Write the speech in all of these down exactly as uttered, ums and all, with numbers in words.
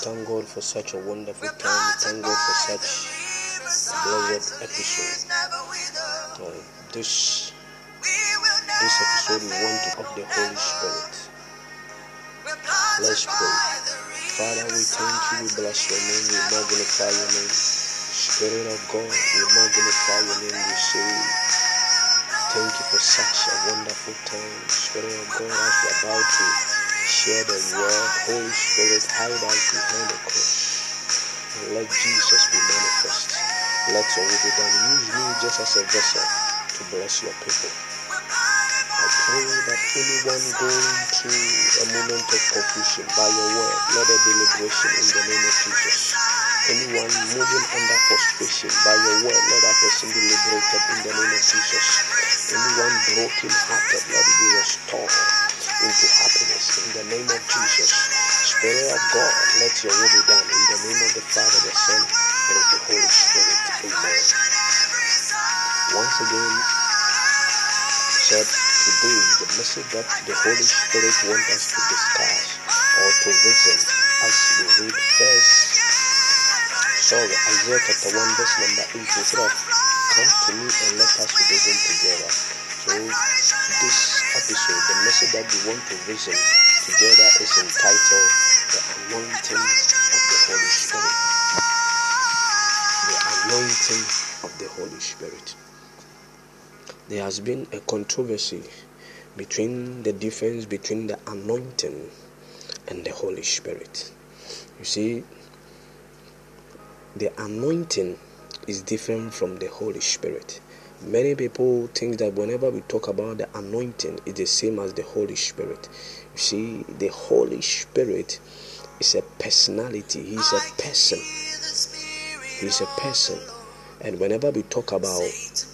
Thank God for such a wonderful time. Thank God for such a blessed episode. So this, this episode, we want to of the Holy Spirit. Let's pray. Father, we thank you, we bless your name, we magnify your name. Spirit of God, we magnify your name, we say thank you for such a wonderful time. Spirit of God, as we are about to share the word, Holy Spirit, hide us behind the cross. And let Jesus be manifest. Let your will be done. Use me just as a vessel to bless your people. Pray that anyone going through a moment of confusion, by your word, let there be liberation in the name of Jesus. Anyone moving under frustration, by your word, let that person be liberated in the name of Jesus. Anyone broken hearted, let it be restored into happiness in the name of Jesus. Spirit of God, let your will be done in the name of the Father, the Son, and of the Holy Spirit. Amen. Once again, said, today, the message that the Holy Spirit wants us to discuss or to visit as we read first, sorry, Isaiah chapter one, verse number eight to twelve. Come to me and let us reason together. So, this episode, the message that we want to reason together is entitled The Anointing of the Holy Spirit. The Anointing of the Holy Spirit. There has been a controversy between the difference between the anointing and the Holy Spirit. You see, the anointing is different from the Holy Spirit. Many people think that whenever we talk about the anointing, it's the same as the Holy Spirit. You see, the Holy Spirit is a personality. He is a person. He is a person. And whenever we talk about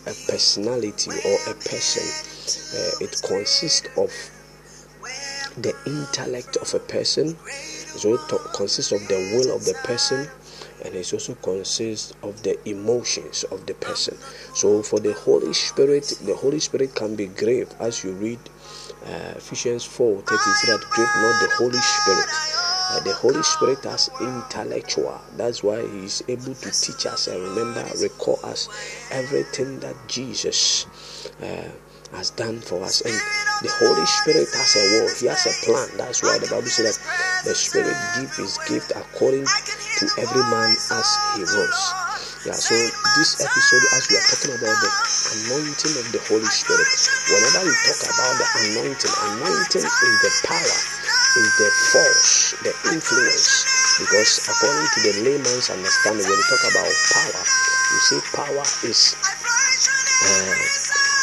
a personality or a person, uh, it consists of the intellect of a person, it also consists of the will of the person, and it also consists of the emotions of the person. So for the Holy Spirit, the Holy Spirit can be grave, as you read uh, Ephesians four thirty, that grave not the Holy Spirit. Uh, the Holy Spirit has intellectual. That's why he is able to teach us and remember, recall us everything that Jesus uh, has done for us. And the Holy Spirit has a will. He has a plan. That's why the Bible says that the Spirit gives his gift according to every man as he wills. Yeah, so this episode, as we are talking about the anointing of the Holy Spirit, whenever we talk about the anointing, anointing is the power, is the force, the influence. Because according to the layman's understanding, when we talk about power, you see power is uh,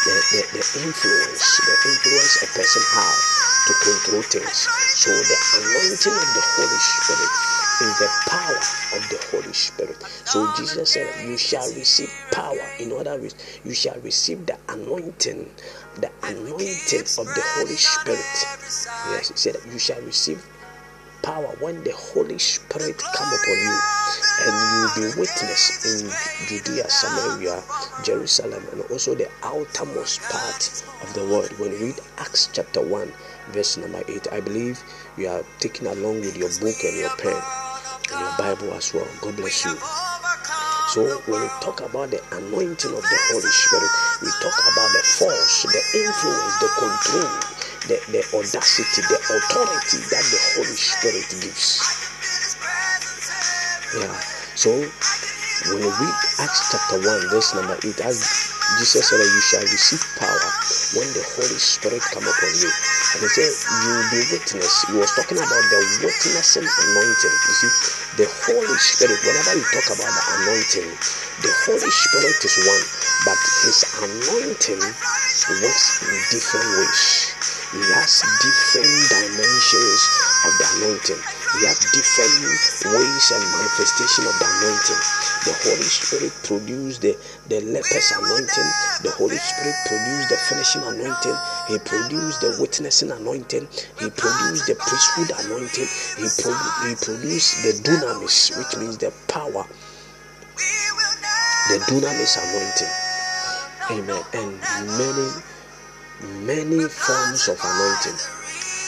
the, the, the influence, the influence a person has to control things. So the anointing of the Holy Spirit is the power of the Holy Spirit. So Jesus said, you shall receive power. In other words, you shall receive the anointing, the anointing of the Holy Spirit. Yes, he said, you shall receive power when the Holy Spirit come upon you, and you will be witness in Judea, Samaria, Jerusalem, and also the outermost part of the world. When you read Acts chapter one, verse number eight, I believe you are taking along with your book and your pen and your Bible as well. God bless you. So when we talk about the anointing of the Holy Spirit, we talk about the force, the influence, the control, the, the audacity, the authority that the Holy Spirit gives. Yeah. So when we read Acts chapter one, verse number eight, as Jesus said, you shall receive power when the Holy Spirit come upon you. And he said, you will be witness. He was talking about the witnessing anointing. You see, the Holy Spirit, whenever you talk about the anointing, the Holy Spirit is one, but his anointing works in different ways. He has different dimensions of the anointing. He has different ways and manifestation of the anointing. The Holy Spirit produced the, the leper's anointing. The Holy Spirit produced the finishing anointing. He produced the witnessing anointing. He produced the priesthood anointing. He, produ- he produced the dunamis, which means the power. The dunamis anointing. Amen. And many, many forms of anointing.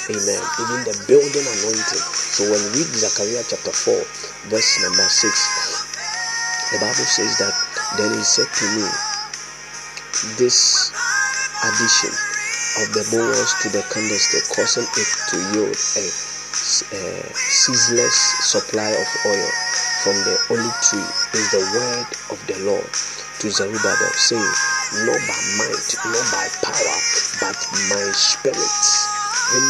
Amen. Even the building anointing. So when we read Zechariah chapter four, verse number six, the Bible says that, then he said to me, this addition of the bowls to the candlestick, causing it to yield a, a ceaseless supply of oil from the olive tree, is the word of the Lord to Zerubbabel, saying, not by might, not by power, but my spirit. In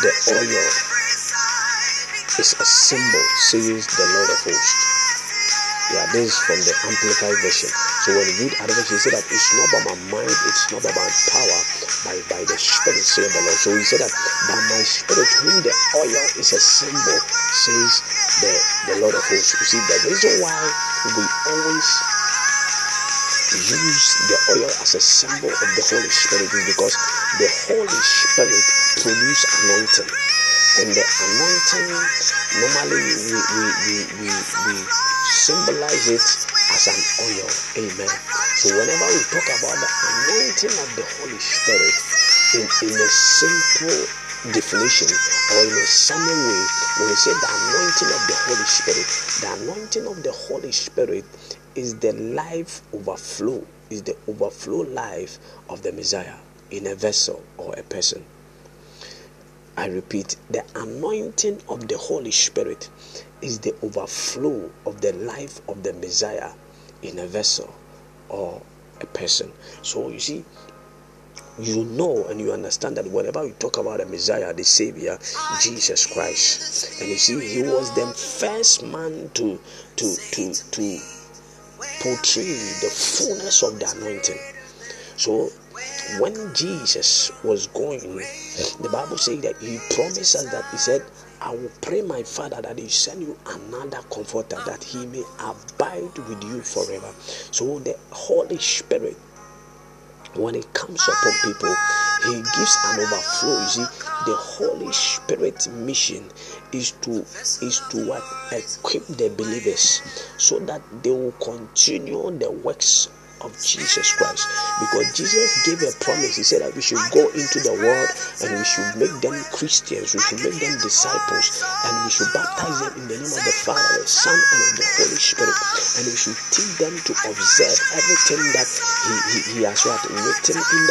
the oil is a symbol, says the Lord of hosts. Yeah, this is from the Amplified Version. So when you read Advent, he said that it's not by my mind, it's not by my power, by, by the Spirit, says the Lord. So he said that by my Spirit, whom the oil is a symbol, says the, the Lord of hosts. You see, the reason why we always use the oil as a symbol of the Holy Spirit is because the Holy Spirit produces anointing. And the anointing, normally we we we we, we symbolize it as an oil. Amen. So whenever we talk about the anointing of the Holy Spirit in, in a simple definition or in a summary way, when we say the anointing of the Holy Spirit, the anointing of the Holy Spirit is the life overflow, is the overflow life of the Messiah in a vessel or a person. I repeat, the anointing of the Holy Spirit is the overflow of the life of the Messiah in a vessel or a person. So you see, you know and you understand that whenever we talk about the Messiah, the Savior, Jesus Christ, and you see, he was the first man to to to to portray the fullness of the anointing. So when Jesus was going, the Bible says that he promised us that he said, I will pray my Father that he send you another comforter, that he may abide with you forever. So the Holy Spirit, when it comes upon people, he gives an overflow. You see, the Holy Spirit's mission is to is to what? Equip the believers so that they will continue the works of Jesus Christ, because Jesus gave a promise. He said that we should go into the world and we should make them Christians, we should make them disciples, and we should baptize them in the name of the Father, the Son, and of the Holy Spirit, and we should teach them to observe everything that he, he, he has written in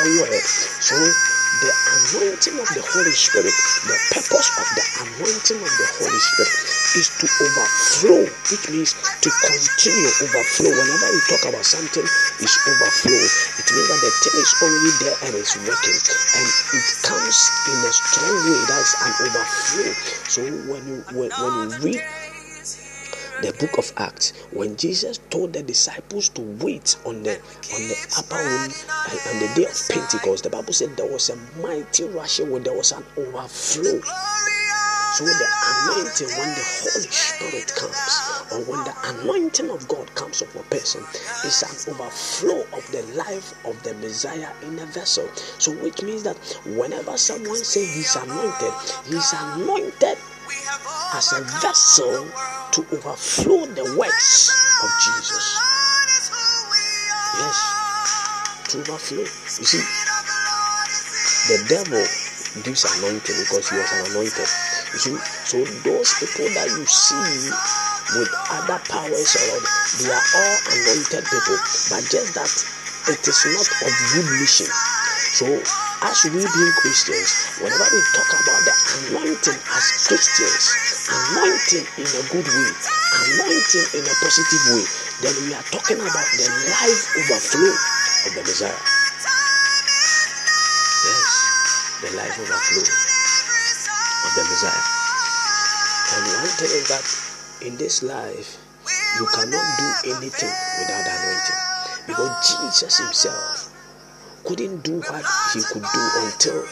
the Word. So the anointing of the Holy Spirit, the purpose of the anointing of the Holy Spirit is to overflow, which means to continue overflow. Whenever we talk about something is overflow, it means that the thing is already there and it's working, and it comes in a strong way. That's an overflow. So when you when, when you read the book of Acts, when Jesus told the disciples to wait on the on the upper room uh, on the day of Pentecost, the Bible said there was a mighty rushing when there was an overflow. So the anointing, when the Holy Spirit comes, or when the anointing of God comes upon a person, is an overflow of the life of the Messiah in a vessel. So which means that whenever someone says he's anointed, he's anointed as a vessel to overflow the works of Jesus. Yes, to overflow. You see, the devil gives anointing because he was an anointed. You see, so those people that you see with other powers around, they are all anointed people, but just that it is not of good mission. So as we being Christians, whenever we talk about the anointing as Christians, anointing in a good way, anointing in a positive way, then we are talking about the life overflow of the Messiah. Yes, the life overflow of the Messiah. And one thing is that in this life, you cannot do anything without anointing, because Jesus himself couldn't do what he could do until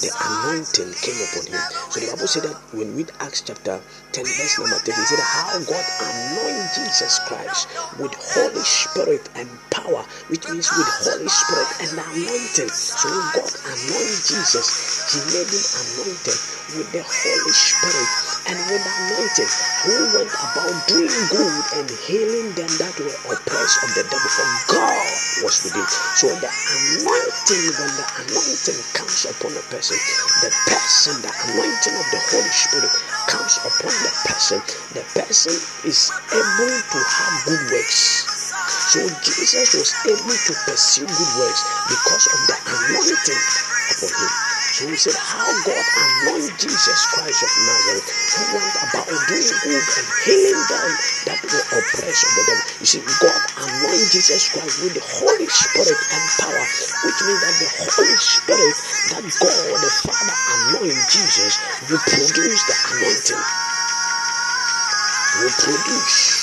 the anointing came upon him. So the Bible said that when we read Acts chapter ten, verse number ten, it said how God anointed Jesus Christ with Holy Spirit and power, which means with Holy Spirit and anointing. So when God anointed Jesus, he made him anointed with the Holy Spirit and with anointing, who went about doing good and healing them that were oppressed of the devil, for God was with him. So the anointing, when the anointing comes upon a person, the person, the anointing of the Holy Spirit comes upon the person, the person is able to have good works. So Jesus was able to pursue good works because of the anointing upon him. So he said, how God anointed Jesus Christ of Nazareth, who went about doing good and healing them that were oppressed of the devil. You see, God anointed Jesus Christ with the Holy Spirit and power, which means that the Holy Spirit that God the Father anointed Jesus will produce the anointing, will produce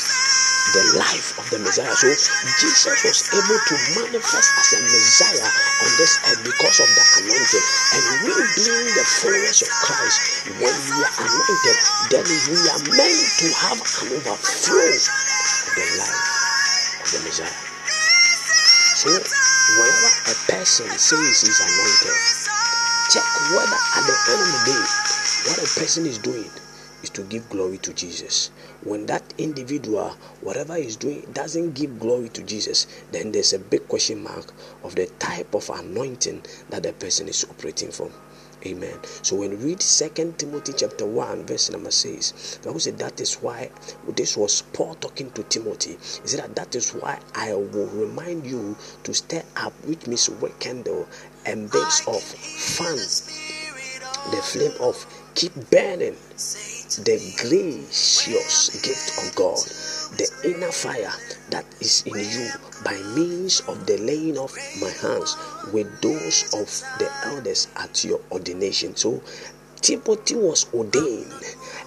the life of the Messiah. So Jesus was able to manifest as a Messiah on this earth because of the anointing. And we being the followers of Christ, when we are anointed, then we are meant to have an overflow of the life of the Messiah. So whenever a person says he's anointed, check whether at the end of the day what a person is doing is to give glory to Jesus. When that individual, whatever he's doing, doesn't give glory to Jesus, then there's a big question mark of the type of anointing that the person is operating from. Amen. So when we read Second Timothy chapter one, verse number six, I would say that is why this was Paul talking to Timothy. He said that that is why I will remind you to stir up, which means wet candle, and base of fans, the flame of, keep burning the gracious gift of God, the inner fire that is in you by means of the laying of my hands with those of the elders at your ordination. So Timothy was ordained,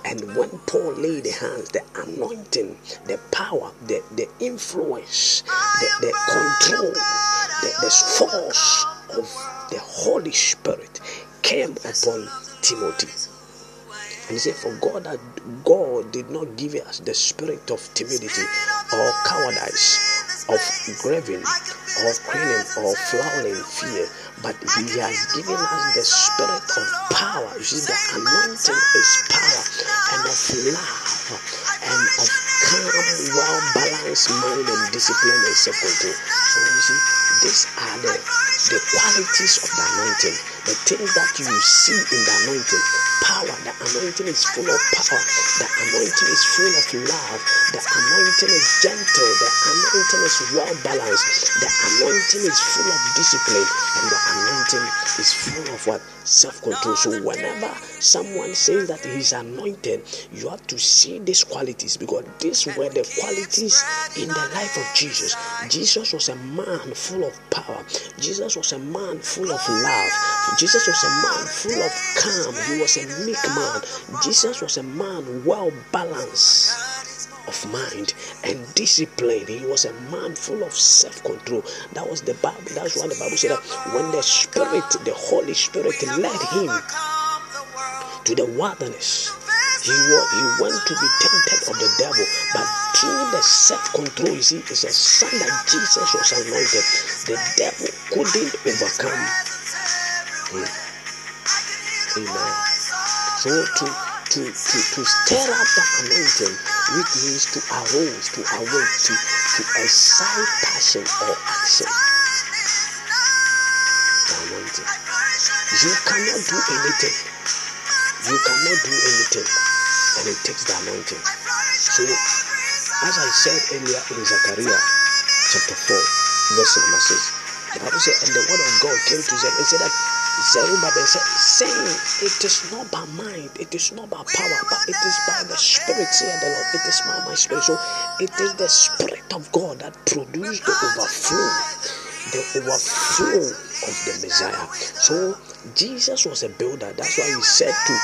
and when Paul laid the hands, the anointing, the power, the, the influence, the, the control, the, the force of the Holy Spirit came upon Timothy. And he said, for God that God did not give us the spirit of timidity or cowardice, of grieving or craning or flowering fear, but he has given us the spirit of power. You see, the anointing is power, and of love, and of calm, well-balanced mind and discipline and self-control. So you see, these are the, the qualities of the anointing, the things that you see in the anointing. Power, the anointing is full of power, the anointing is full of love, the anointing is gentle, the anointing is well balanced, the anointing is full of discipline, and the anointing is full of what? Self-control. So whenever someone says that he's anointed, you have to see these qualities, because these were the qualities in the life of Jesus. Jesus was a man full of power. Jesus was a man full of love. Jesus was a man full of calm. He was a meek man. Jesus was a man well balanced of mind and discipline. He was a man full of self-control. That was the Bible. That's why the Bible said that when the Spirit, the Holy Spirit, led him to the wilderness, he went to be tempted of the devil, but through the self-control, you see, it's a sign that Jesus was anointed. The devil couldn't overcome him. Amen. So to To, to, to stir up the anointing, which means to arouse, to awake, to, to excite passion or action. The anointing. You cannot do anything. You cannot do anything. And it takes the anointing. So, as I said earlier in Zechariah chapter four, verse number six, the Bible said, and the word of God came to them and said that, Zerubbabel said, saying, it is not by mind, it is not by power, but it is by the Spirit, saith the Lord. It is by my Spirit. So it is the Spirit of God that produced the overflow, the overflow of the Messiah. So Jesus was a builder. That's why he said to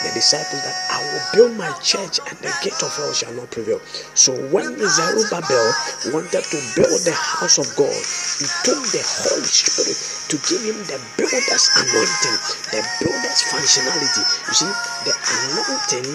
the disciples that I will build my church and the gate of hell shall not prevail. So when Zerubbabel wanted to build the house of God, he took the Holy Spirit to give him the builder's anointing, the builder's functionality. You see, the anointing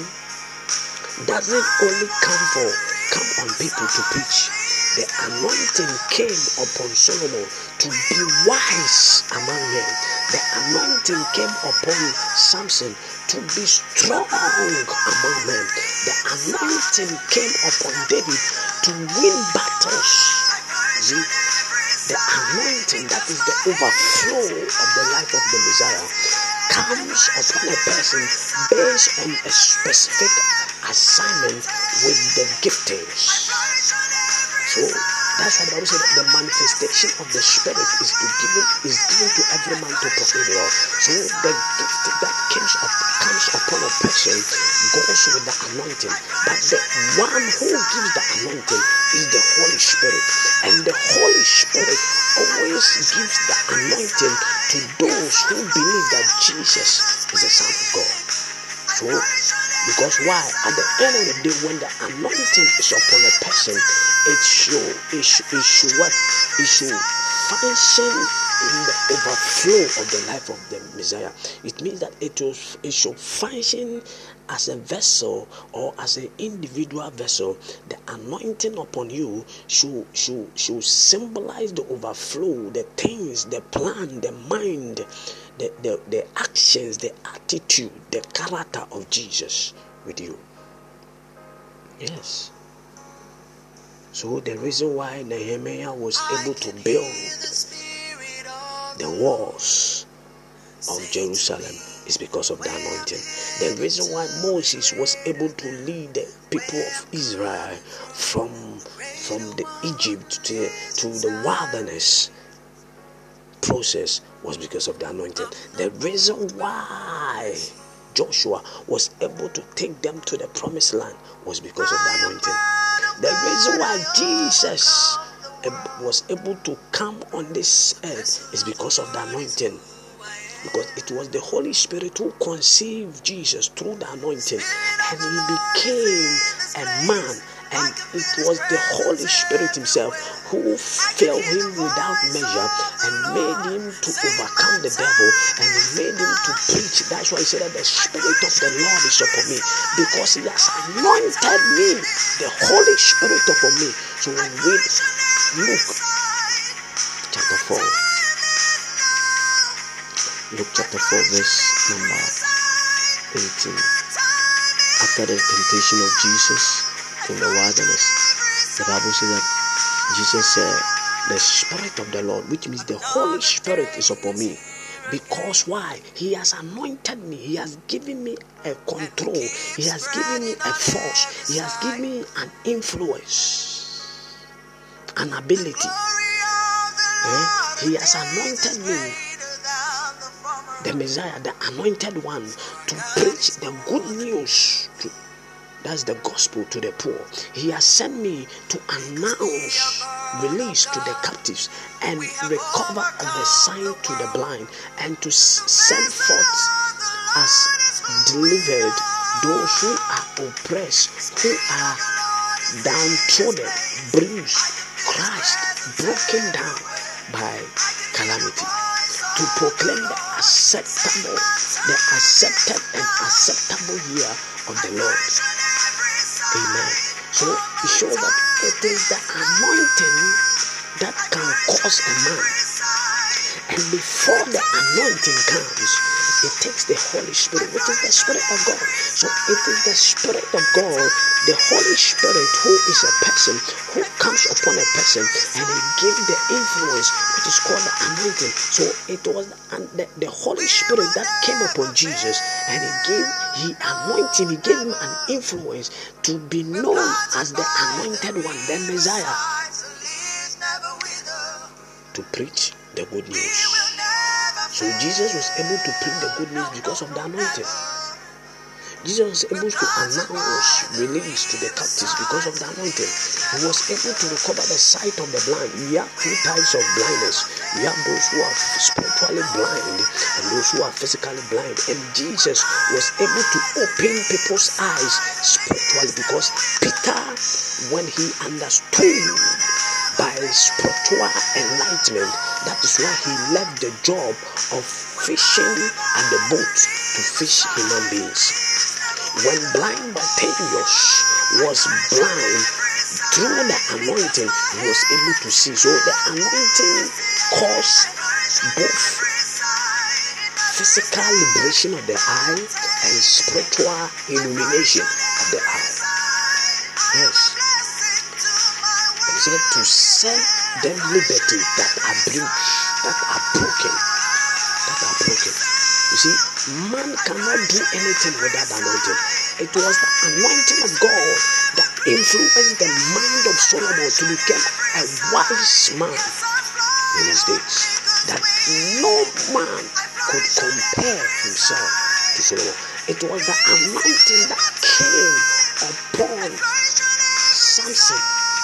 doesn't only come for come on people to preach. the anointing came upon Solomon to be wise among men. The anointing came upon Samson to be strong among men. The anointing came upon David to win battles. See? The anointing, that is the overflow of the life of the Messiah, comes upon a person based on a specific assignment with the giftings. So that's why the Bible said that the manifestation of the Spirit is to given is given to every man to profit thereof. So the gift that comes up comes upon a person goes with the anointing, but the one who gives the anointing is the Holy Spirit, and the Holy Spirit always gives the anointing to those who believe that Jesus is the Son of God. So, because why? At the end of the day, when the anointing is upon a person, it should, it should, it should what? It should function in the overflow of the life of the Messiah. It means that it will, it should function as a vessel or as an individual vessel. The anointing upon you should, should, should symbolize the overflow, the things, the plan, the mind, the, the, the actions, the attitude, the character of Jesus with you. Yes. So the reason why Nehemiah was able to build the walls of Jerusalem is because of the anointing. The reason why Moses was able to lead the people of Israel from, from the Egypt to, to the wilderness process was because of the anointing. The reason why Joshua was able to take them to the promised land was because of the anointing. The reason why Jesus was able to come on this earth is because of the anointing. Because it was the Holy Spirit who conceived Jesus through the anointing, and he became a man, and it was the Holy Spirit himself who filled him without measure and made him to overcome the devil, and made him to preach. That's why he said that the Spirit of the Lord is upon me, because he has anointed me, the Holy Spirit upon me. So when we read Luke chapter four, Luke chapter four, verse number eighteen. After the temptation of Jesus in the wilderness, the Bible says that Jesus said, "The Spirit of the Lord," which means the Holy Spirit, is upon me. Because why? He has anointed me. He has given me a control. He has given me a force. He has given me an influence, an ability. Eh? He has anointed me, the Messiah, the anointed one, to preach the good news. To, that's the gospel to the poor. He has sent me to announce release to the captives and recover of the sight to the blind, and to send forth as delivered those who are oppressed, who are downtrodden, bruised, crushed, broken down by calamity, to proclaim the acceptable, the accepted and acceptable year of the Lord. Amen. So it shows that it is the anointing that can cause a man. And before the anointing comes, it takes the Holy Spirit, which is the Spirit of God. So it is the Spirit of God, the Holy Spirit, who is a person, who comes upon a person, and he gives the influence, which is called the anointing. So it was the, the Holy Spirit that came upon Jesus, and he gave, he anointed, he gave him an influence to be known as the anointed one, the Messiah, to preach the good news. So Jesus was able to preach the good news because of the anointing. Jesus was able to announce release to the captives because of the anointing. He was able to recover the sight of the blind. We have two types of blindness. We have those who are spiritually blind and those who are physically blind. And Jesus was able to open people's eyes spiritually, because Peter, when he understood by spiritual enlightenment, that is why he left the job of fishing at the boat to fish human beings. When blind Bartimaeus was blind Do you know the anointing he was able to see? So the anointing caused both physical liberation of the eye and spiritual illumination of the eye. Yes. He said to send them liberty that are bruised, that are broken, that are broken. You see, man cannot do anything without anointing. It was the anointing of God that influenced the mind of Solomon to become a wise man in his days. That no man could compare himself to Solomon. It was the anointing that came upon Samson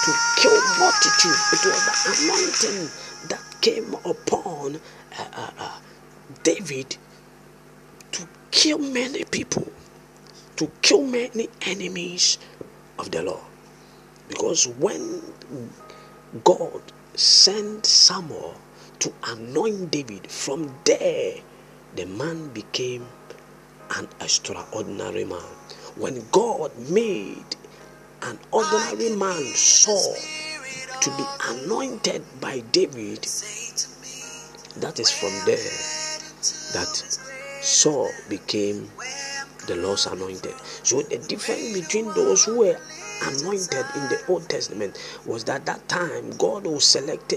to kill multitude. It was the anointing that came upon uh, uh, uh, David to kill many people, to kill many enemies of the Lord. Because when God sent Samuel to anoint David, from there the man became an extraordinary man. When God made an ordinary man Saul to be anointed by David, that is from there that Saul became the Lord's anointed. So the difference between those who were anointed in the Old Testament was that that time God will select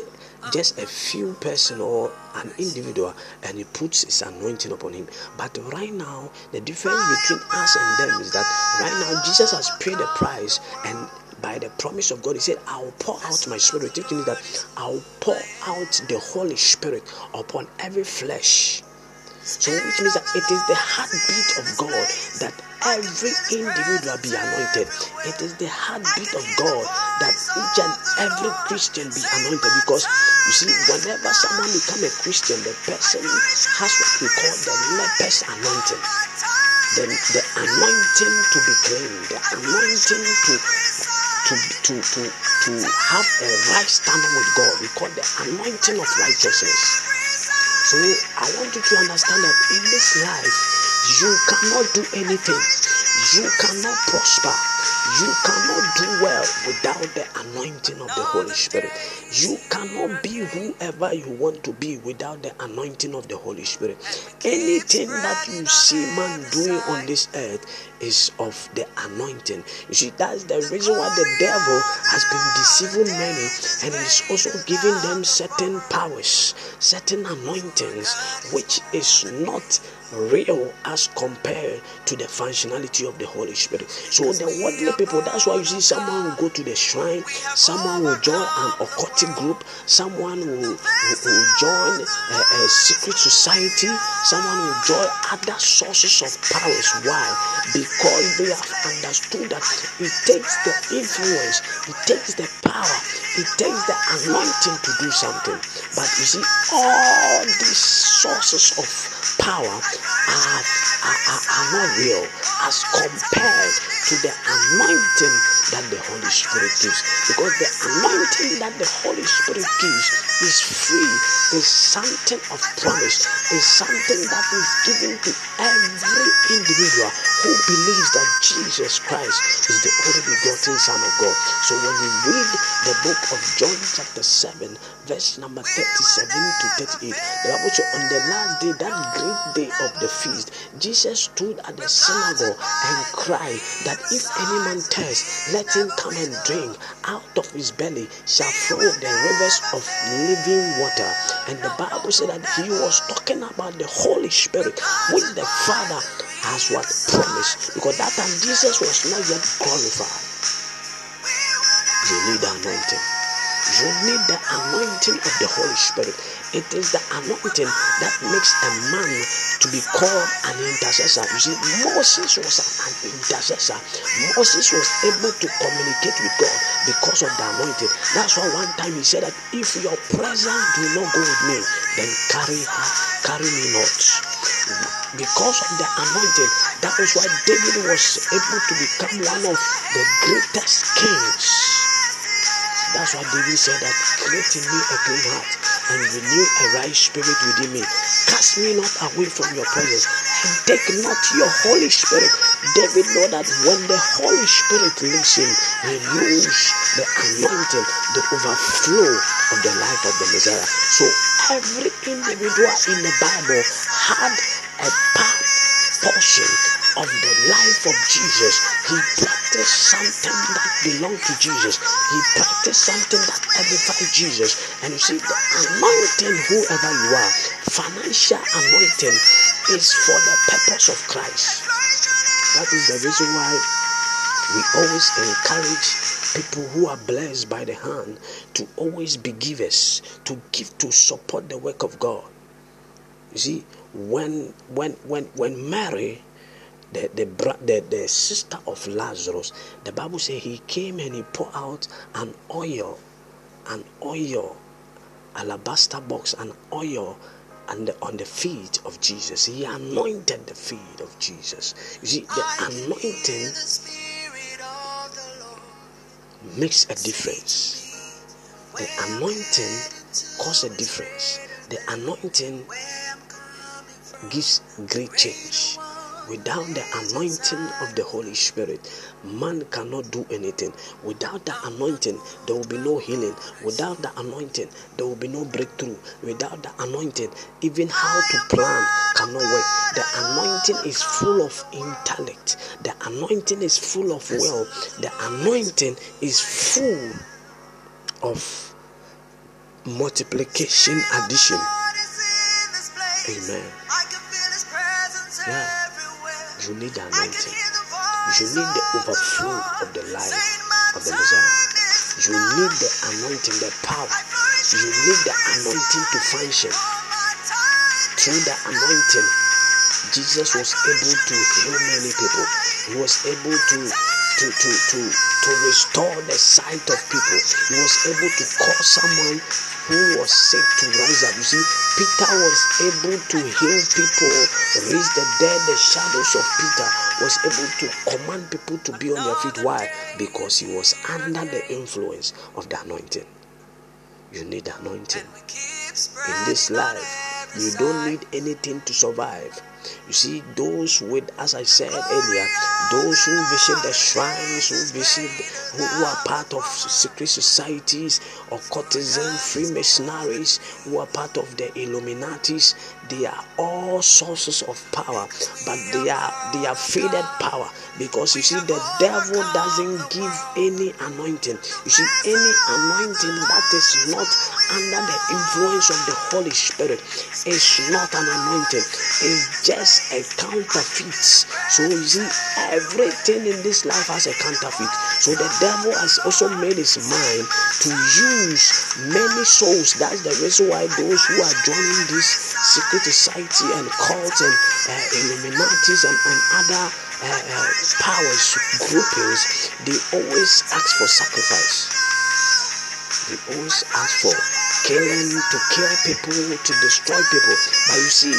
just a few person or an individual and he puts his anointing upon him. But right now, the difference between us and them is that right now Jesus has paid the price, and by the promise of God, he said, I will pour out my spirit. It means that I will pour out the Holy Spirit upon every flesh. So which means that it is the heartbeat of God that every individual be anointed. It is the heartbeat of God that each and every Christian be anointed. Because you see, whenever someone becomes a Christian, the person has what we call the leper's anointing. The, the anointing to be clean, the anointing to to to to to have a right standing with God. We call the anointing of righteousness. So I want you to understand that in this life, you cannot do anything. You cannot prosper. You cannot do well without the anointing of the Holy Spirit. You cannot be whoever you want to be without the anointing of the Holy Spirit. Anything that you see man doing on this earth is of the anointing. You see, that's the reason why the devil has been deceiving many, and is also giving them certain powers, certain anointings, which is not real as compared to the functionality of the Holy Spirit. So the worldly people, that's why you see someone will go to the shrine, someone will join an occultic group, someone will, will, will join a, a secret society, someone will join other sources of powers. Why? Because they have understood that it takes the influence, it takes the power, it takes the anointing to do something. But you see, all these sources of power are, are, are, are not real as compared to the anointing that the Holy Spirit gives. Because the anointing that the Holy Spirit gives is free, is something of promise, is something that is given to every individual who believes that Jesus Christ is the only begotten Son of God. So when we read the book of John chapter seven, verse number thirty-seven to thirty-eight, the Bible says, on the last day, that great day of the feast, Jesus stood at the synagogue and cried that if any man thirsts, let him come and drink. Out of his belly shall flow the rivers of living water. And the Bible said that he was talking about the Holy Spirit, which the Father has what promised. Because that time Jesus was not yet glorified. You need the anointing. You need the anointing of the Holy Spirit. It is the anointing that makes a man to be called an intercessor. You see, Moses was an intercessor. Moses was able to communicate with God because of the anointing. That's why one time he said that if your presence do not go with me, then carry her, carry me not. Because of the anointing, that is why David was able to become one of the greatest kings. That's why David said that, create in me a clean heart and renew a right spirit within me. Cast me not away from your presence. Take not your Holy Spirit. David know that when the Holy Spirit lives in, he knows the anointing, the overflow of the life of the Messiah. So every individual in the Bible had a part, portion of the life of Jesus. He practiced something that belonged to Jesus. He practiced something that edified Jesus. And you see, the anointing, whoever you are, financial anointing is for the purpose of Christ. That is the reason why we always encourage people who are blessed by the hand to always be givers, to give to support the work of God. You see, when when when when Mary, the the the, the sister of Lazarus, the Bible says he came and he poured out an oil, an oil, alabaster box, an oil, and on the feet of Jesus. He anointed the feet of Jesus. You see, the anointing makes a difference. The anointing causes a difference. The anointing gives great change. Without the anointing of the Holy Spirit, man cannot do anything. Without the anointing, there will be no healing. Without the anointing, there will be no breakthrough. Without the anointing, even how to plan cannot work. The anointing is full of intellect. The anointing is full of will. The anointing is full of multiplication, addition. Amen. Yeah. You need the anointing. You need the overflow of the life of the Messiah. You need the anointing, the power. You need the anointing to function. Through the anointing, Jesus was able to heal many people. He was able to to to to, to restore the sight of people. He was able to call someone who was sick to rise up. You see, Peter was able to heal people, raise the dead. The shadows of Peter was able to command people to be on their feet. Why? Because he was under the influence of the anointing. You need the anointing. In this life, you don't need anything to survive. You see, those with, as I said earlier, those who visit the shrines, who visit, who, who are part of secret societies, occultism, Freemasonries, who are part of the Illuminatis, they are all sources of power, but they are they are faded power, because you see, the devil doesn't give any anointing. You see, any anointing that is not under the influence of the Holy Spirit is not an anointing. It's just a counterfeit. So you see, everything in this life has a counterfeit. So the devil has also made his mind to use many souls. That's the reason why those who are joining this secret society and cults and uh, Illuminatis and, and other uh, uh, powers groupings, they always ask for sacrifice. They always ask for killing, to kill people, to destroy people. But you see,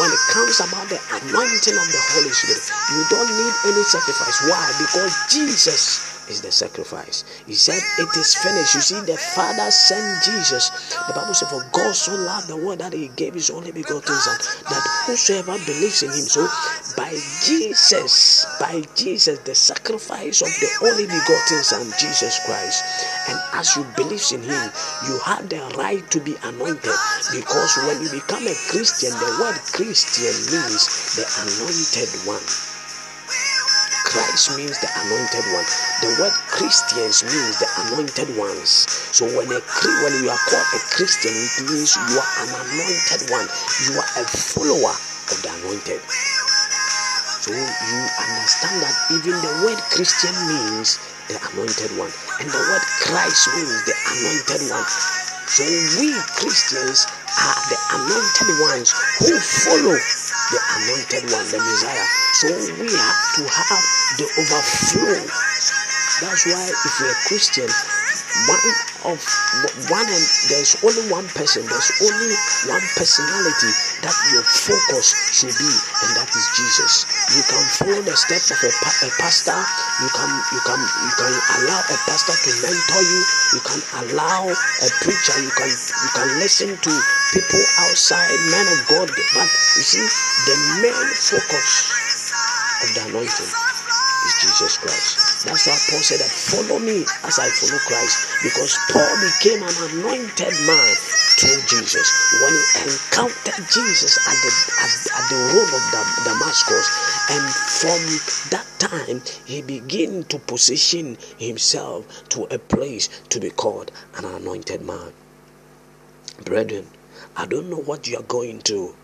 when it comes about the anointing of the Holy Spirit, you don't need any sacrifice. Why? Because Jesus is the sacrifice. He said, "It is finished." You see, the Father sent Jesus. The Bible says, "For God so loved the world that He gave His only begotten Son, that whosoever believes in Him." So, by Jesus, by Jesus, the sacrifice of the only begotten Son, Jesus Christ, and as you believe in Him, you have the right to be anointed. Because when you become a Christian, the word Christian means the anointed one. Christ means the anointed one. The word Christians means the anointed ones. So when a when you are called a Christian, it means you are an anointed one. You are a follower of the anointed. So you understand that even the word Christian means the anointed one, and the word Christ means the anointed one. So we Christians are the anointed ones who follow the anointed one, the Messiah. So we have to have the overflow. That's why if you're a Christian, one of one and there's only one person, there's only one personality that your focus should be, and that is Jesus. You can follow the steps of a, pa- a pastor. You can you can you can allow a pastor to mentor you. You can allow a preacher. You can you can listen to people outside, men of God. But you see, the main focus of the anointing is Jesus Christ. That's why Paul said that follow me as I follow Christ, because Paul became an anointed man through Jesus. When he encountered Jesus at the at, at the road of Damascus, and from that time he began to position himself to a place to be called an anointed man. Brethren, I don't know what you are going through.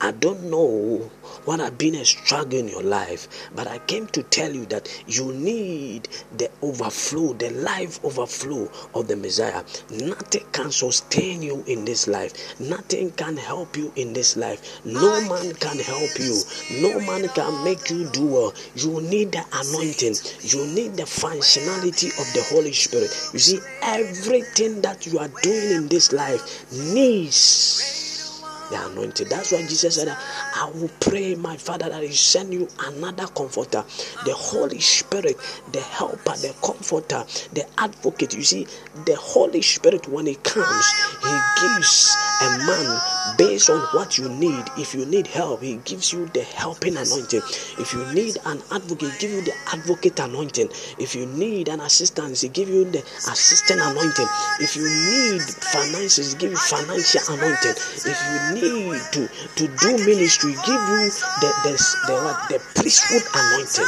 I don't know what has been a struggle in your life, but I came to tell you that you need the overflow, the life overflow of the Messiah. Nothing can sustain you in this life. Nothing can help you in this life. No man can help you. No man can make you do well. You need the anointing. You need the functionality of the Holy Spirit. You see, everything that you are doing in this life needs the anointed. That's why Jesus said, I will pray my Father that he send you another comforter, the Holy Spirit, the helper, the comforter, the advocate. You see, the Holy Spirit, when he comes, he gives a man based on what you need. If you need help, he gives you the helping anointing. If you need an advocate, he gives you the advocate anointing. If you need an assistance, he gives you the assistant anointing. If you need finances, he gives you financial anointing. If you need to to do ministry, give you the the the, the, the priesthood anointing.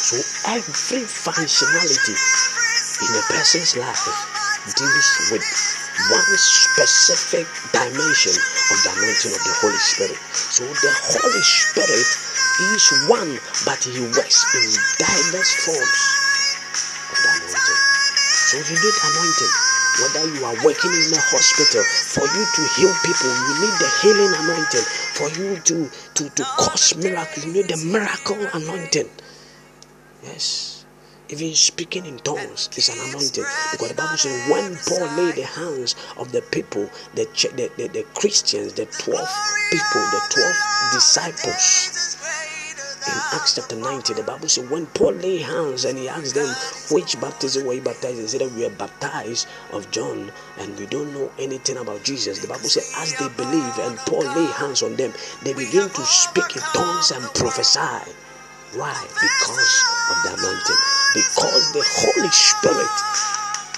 So every functionality in a person's life deals with one specific dimension of the anointing of the Holy Spirit. So the Holy Spirit is one, but he works in diverse forms of the anointing. So you need anointing. Whether you are working in a hospital, for you to heal people, you need the healing anointing. For you to, to, to cause miracles, you need the miracle anointing. Yes. Even speaking in tongues is an anointing. Because the Bible says when Paul laid the hands of the people, the, the, the, the Christians, the twelve people, the twelve disciples, in Acts chapter nineteen, the Bible says when Paul laid hands and he asked them which baptism were you baptized, they said that we are baptized of John and we don't know anything about Jesus. The Bible says as they believe and Paul laid hands on them, they began to speak in tongues and prophesy. Why? Because of the anointing. Because the Holy Spirit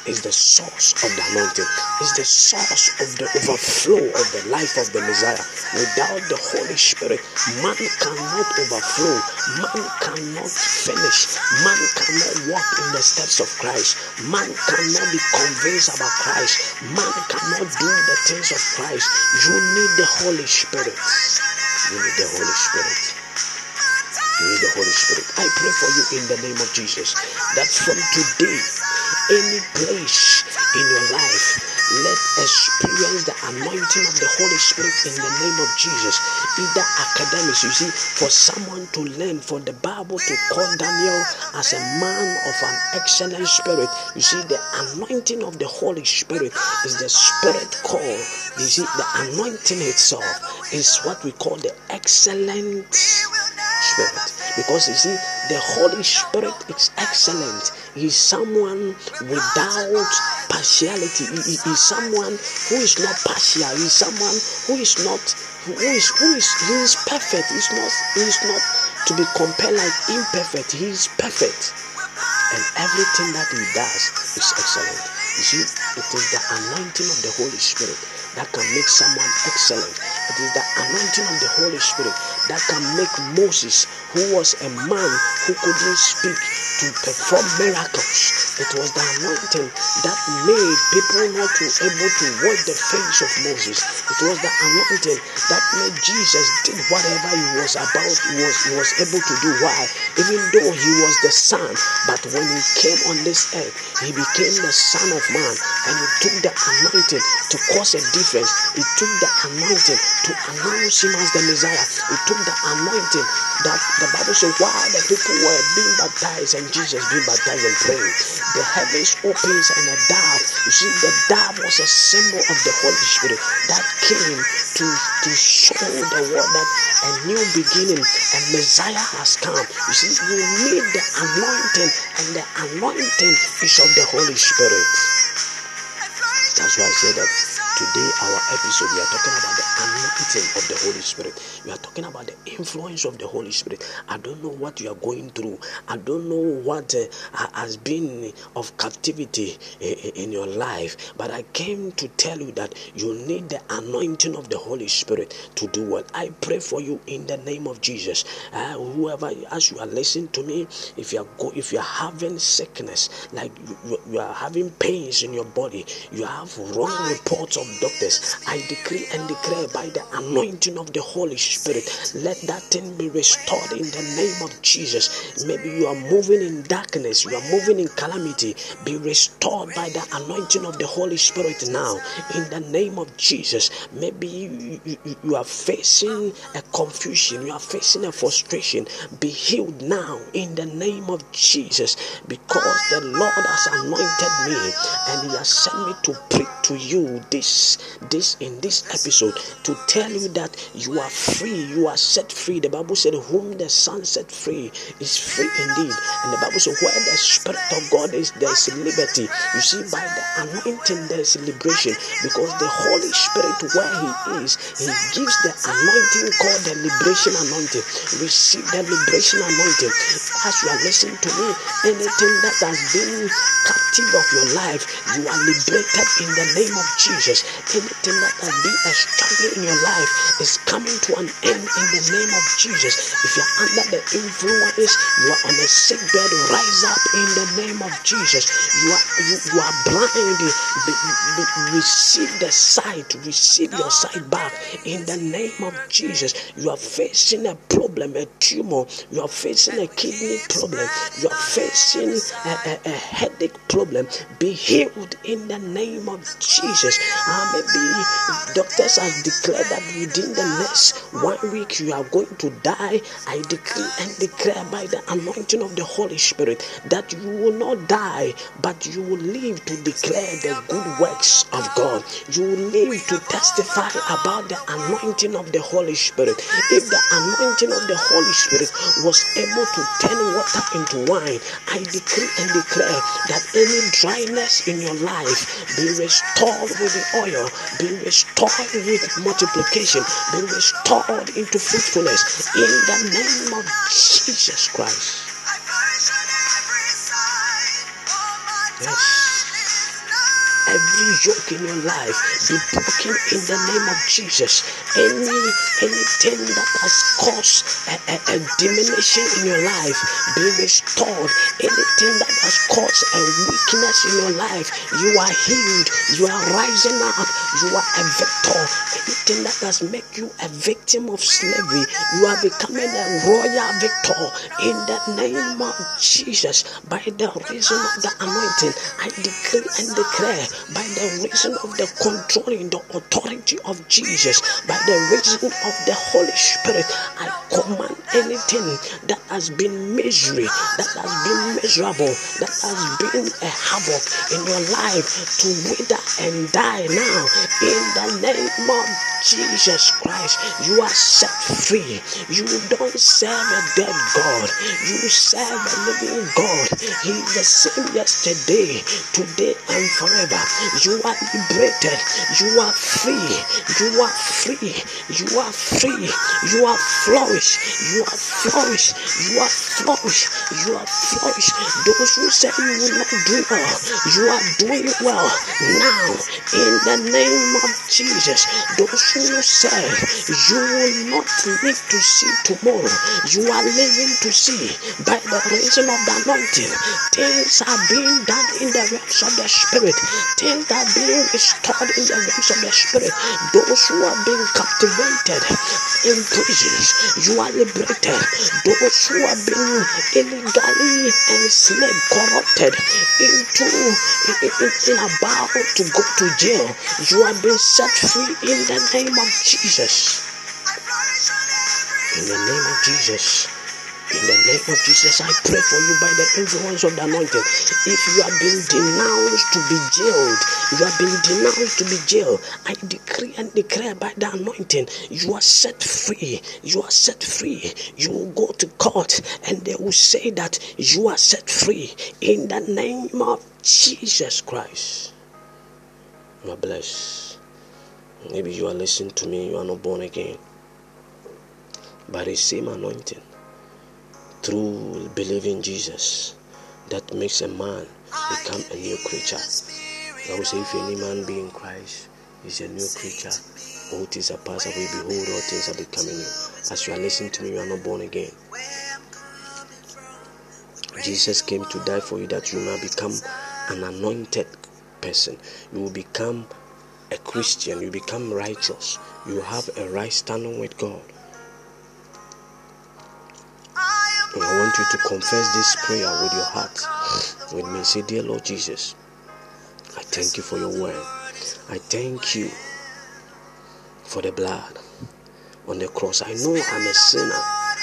is the source of the anointing. It's the source of the overflow of the life of the Messiah. Without the Holy Spirit, man cannot overflow. Man cannot finish. Man cannot walk in the steps of Christ. Man cannot be convinced about Christ. Man cannot do the things of Christ. You need the Holy Spirit. You need the Holy Spirit. You need the Holy Spirit. I pray for you in the name of Jesus that from today, any place in your life, let experience the anointing of the Holy Spirit in the name of Jesus. Either academics, you see, for someone to learn, for the Bible to call Daniel as a man of an excellent spirit. You see, the anointing of the Holy Spirit is the spirit call. You see, the anointing itself is what we call the excellent Spirit. Because you see, the Holy Spirit is excellent. He is someone without partiality. He, he is someone who is not partial. He is someone who is not who is who is he is perfect. He is not he is not to be compared like imperfect. He is perfect, and everything that he does is excellent. You see, it is the anointing of the Holy Spirit that can make someone excellent. It is the anointing of the Holy Spirit that can make Moses, who was a man who couldn't speak, to perform miracles. It was the anointing that made people not to able to walk the face of Moses. It was the anointing that made Jesus did whatever he was about, he was, he was able to do. Why? Even though he was the Son, but when he came on this earth, he became the Son of Man, and he took the anointing to cause a difference. He took the anointing to announce him as the Messiah. He took the anointing that the Bible says while the people were being baptized and Jesus being baptized and praying, the heavens opens and a dove, you see the dove was a symbol of the Holy Spirit that came to, to show the world that a new beginning, a Messiah has come. You see, you need the anointing, and the anointing is of the Holy Spirit. That's why I say that today our episode, we are talking about the anointing of the Holy Spirit. We are talking about the influence of the Holy Spirit. I don't know what you are going through. I don't know what uh, has been of captivity in your life. But I came to tell you that you need the anointing of the Holy Spirit to do what. I pray for you in the name of Jesus. Uh, whoever, as you are listening to me, if you are go, if you are having sickness, like you, you are having pains in your body, you have wrong reports of doctors, I decree and declare by the anointing of the Holy Spirit, let that thing be restored in the name of Jesus. Maybe you are moving in darkness, you are moving in calamity, be restored by the anointing of the Holy Spirit now, in the name of Jesus. Maybe you, you, you are facing a confusion, you are facing a frustration, be healed now, in the name of Jesus, because the Lord has anointed me, and He has sent me to preach to you this this in this episode to tell you that you are free, you are set free. The Bible said whom the Son set free is free indeed, and the Bible said where the Spirit of God is, there is liberty. You see, by the anointing there is liberation, because the Holy Spirit, where He is, He gives the anointing called the liberation anointing. Receive the liberation anointing as you are listening to me. Anything that has been captive of your life, you are liberated in the name of Jesus. Anything that has been a struggle in your life is coming to an end in the name of Jesus. If you are under the influence, you are on a sick bed, rise up in the name of Jesus. You are you, you are blind, be, be, receive the sight, receive your sight back in the name of Jesus. You are facing a problem, a tumor, you are facing a kidney problem, you are facing a, a, a headache problem, be healed in the name of Jesus. Uh, maybe doctors have declared that within the next one week you are going to die. I decree and declare by the anointing of the Holy Spirit that you will not die, but you will live to declare the good works of God. You will live to testify about the anointing of the Holy Spirit. If the anointing of the Holy Spirit was able to turn water into wine, I decree and declare that any dryness in your life be restored with the oil, be restored with multiplication, be restored into fruitfulness in the name of Jesus Christ. Yes. Every yoke in your life be broken in the name of Jesus. Any anything that has caused a, a, a diminution in your life be restored. Anything that has caused a weakness in your life, you are healed. You are rising up. You are a victor. Anything that has made you a victim of slavery, you are becoming a royal victor in the name of Jesus. By the reason of the anointing, I decree and declare. By the reason of the controlling the authority of Jesus, by the reason of the Holy Spirit, I command anything that has been misery, that has been miserable, that has been a havoc in your life to wither and die now. In the name of Jesus Christ, you are set free. You don't serve a dead God. You serve a living God. He is the same yesterday, today, and forever. You are liberated. You are free. You are free. You are free. You are flourished. You are flourished. You are flourished. You are flourished. Those who say you will not do well, you are doing well now. In the name of Jesus, those who say you will not live to see tomorrow, you are living to see by the reason of the anointing. Things are being done in the realms of the Spirit. Things are being restored in the realms of the Spirit. Those who are being captivated in prisons, you are liberated. Those who are being illegally enslaved, corrupted into in about to go to jail, you are being set free in the name of Jesus. In the name of Jesus. In the name of Jesus, I pray for you by the influence of the anointing. If you have been denounced to be jailed, you have been denounced to be jailed, I decree and declare by the anointing, you are set free. You are set free. You will go to court and they will say that you are set free. In the name of Jesus Christ. You are blessed. Maybe you are listening to me, you are not born again. But the same anointing, through believing Jesus, that makes a man become a new creature. I would say, if any man be in Christ, he's a new creature. All things are passed away, behold, all things are becoming new. As you are listening to me, you are not born again. Jesus came to die for you, that you now become an anointed person. You will become a Christian. You become righteous. You have a right standing with God. And I want you to confess this prayer with your heart with me. Say, dear Lord Jesus, I thank you for your word. I thank you for the blood on the cross. I know I'm a sinner.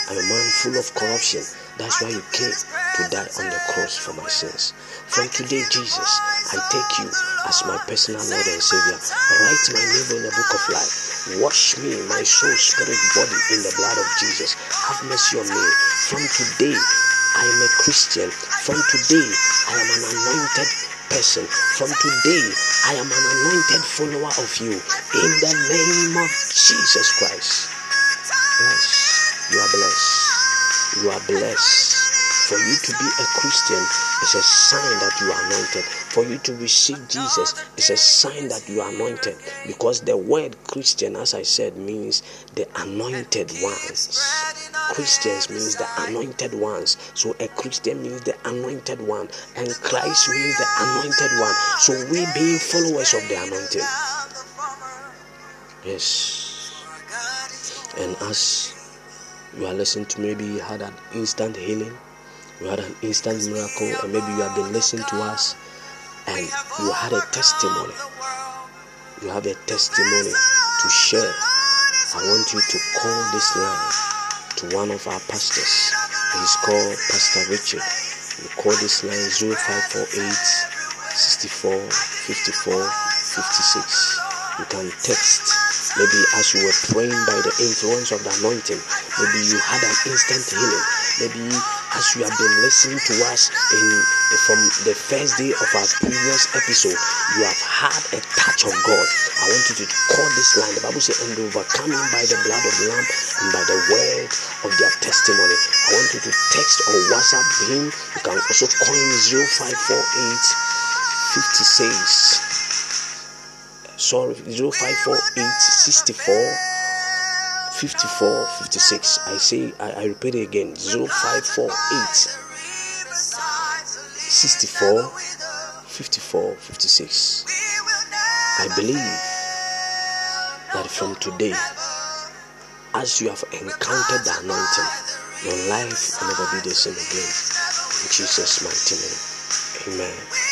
I'm a man full of corruption. That's why you came to die on the cross for my sins. From today, Jesus, I take you as my personal Lord and Savior. Write my name in the book of life. Wash me, my soul, spirit, body in the blood of Jesus. Have mercy on me. From today, I am a Christian. From today, I am an anointed person. From today, I am an anointed follower of you. In the name of Jesus Christ. Yes, you are blessed. You are blessed. For you to be a Christian is a sign that you are anointed. For you to receive Jesus is a sign that you are anointed. Because the word Christian, as I said, means the anointed ones. Christians means the anointed ones. So a Christian means the anointed one. And Christ means the anointed one. So we being followers of the anointing. Yes. And as you are listening to, maybe you had an instant healing. You had an instant miracle, and maybe you have been listening to us and you had a testimony. You have a testimony to share. I want you to call this line to one of our pastors. He's called Pastor Richard. You call this line zero five four eight, six four, five four, five six. You can text. Maybe as you were praying by the influence of the anointing, maybe you had an instant healing. Maybe as you have been listening to us in, from the first day of our previous episode, you have had a touch of God. I want you to call this line. The Bible says, and overcoming by the blood of the Lamb and by the word of their testimony. I want you to text or WhatsApp him. You can also call him zero five four eight, five six. Sorry, zero five four eight, six four, five four, five six. I say, I, I repeat it again, zero five four eight, six four, five four, five six. I believe that from today, as you have encountered the anointing, your life will never be the same again. In Jesus' mighty name, amen.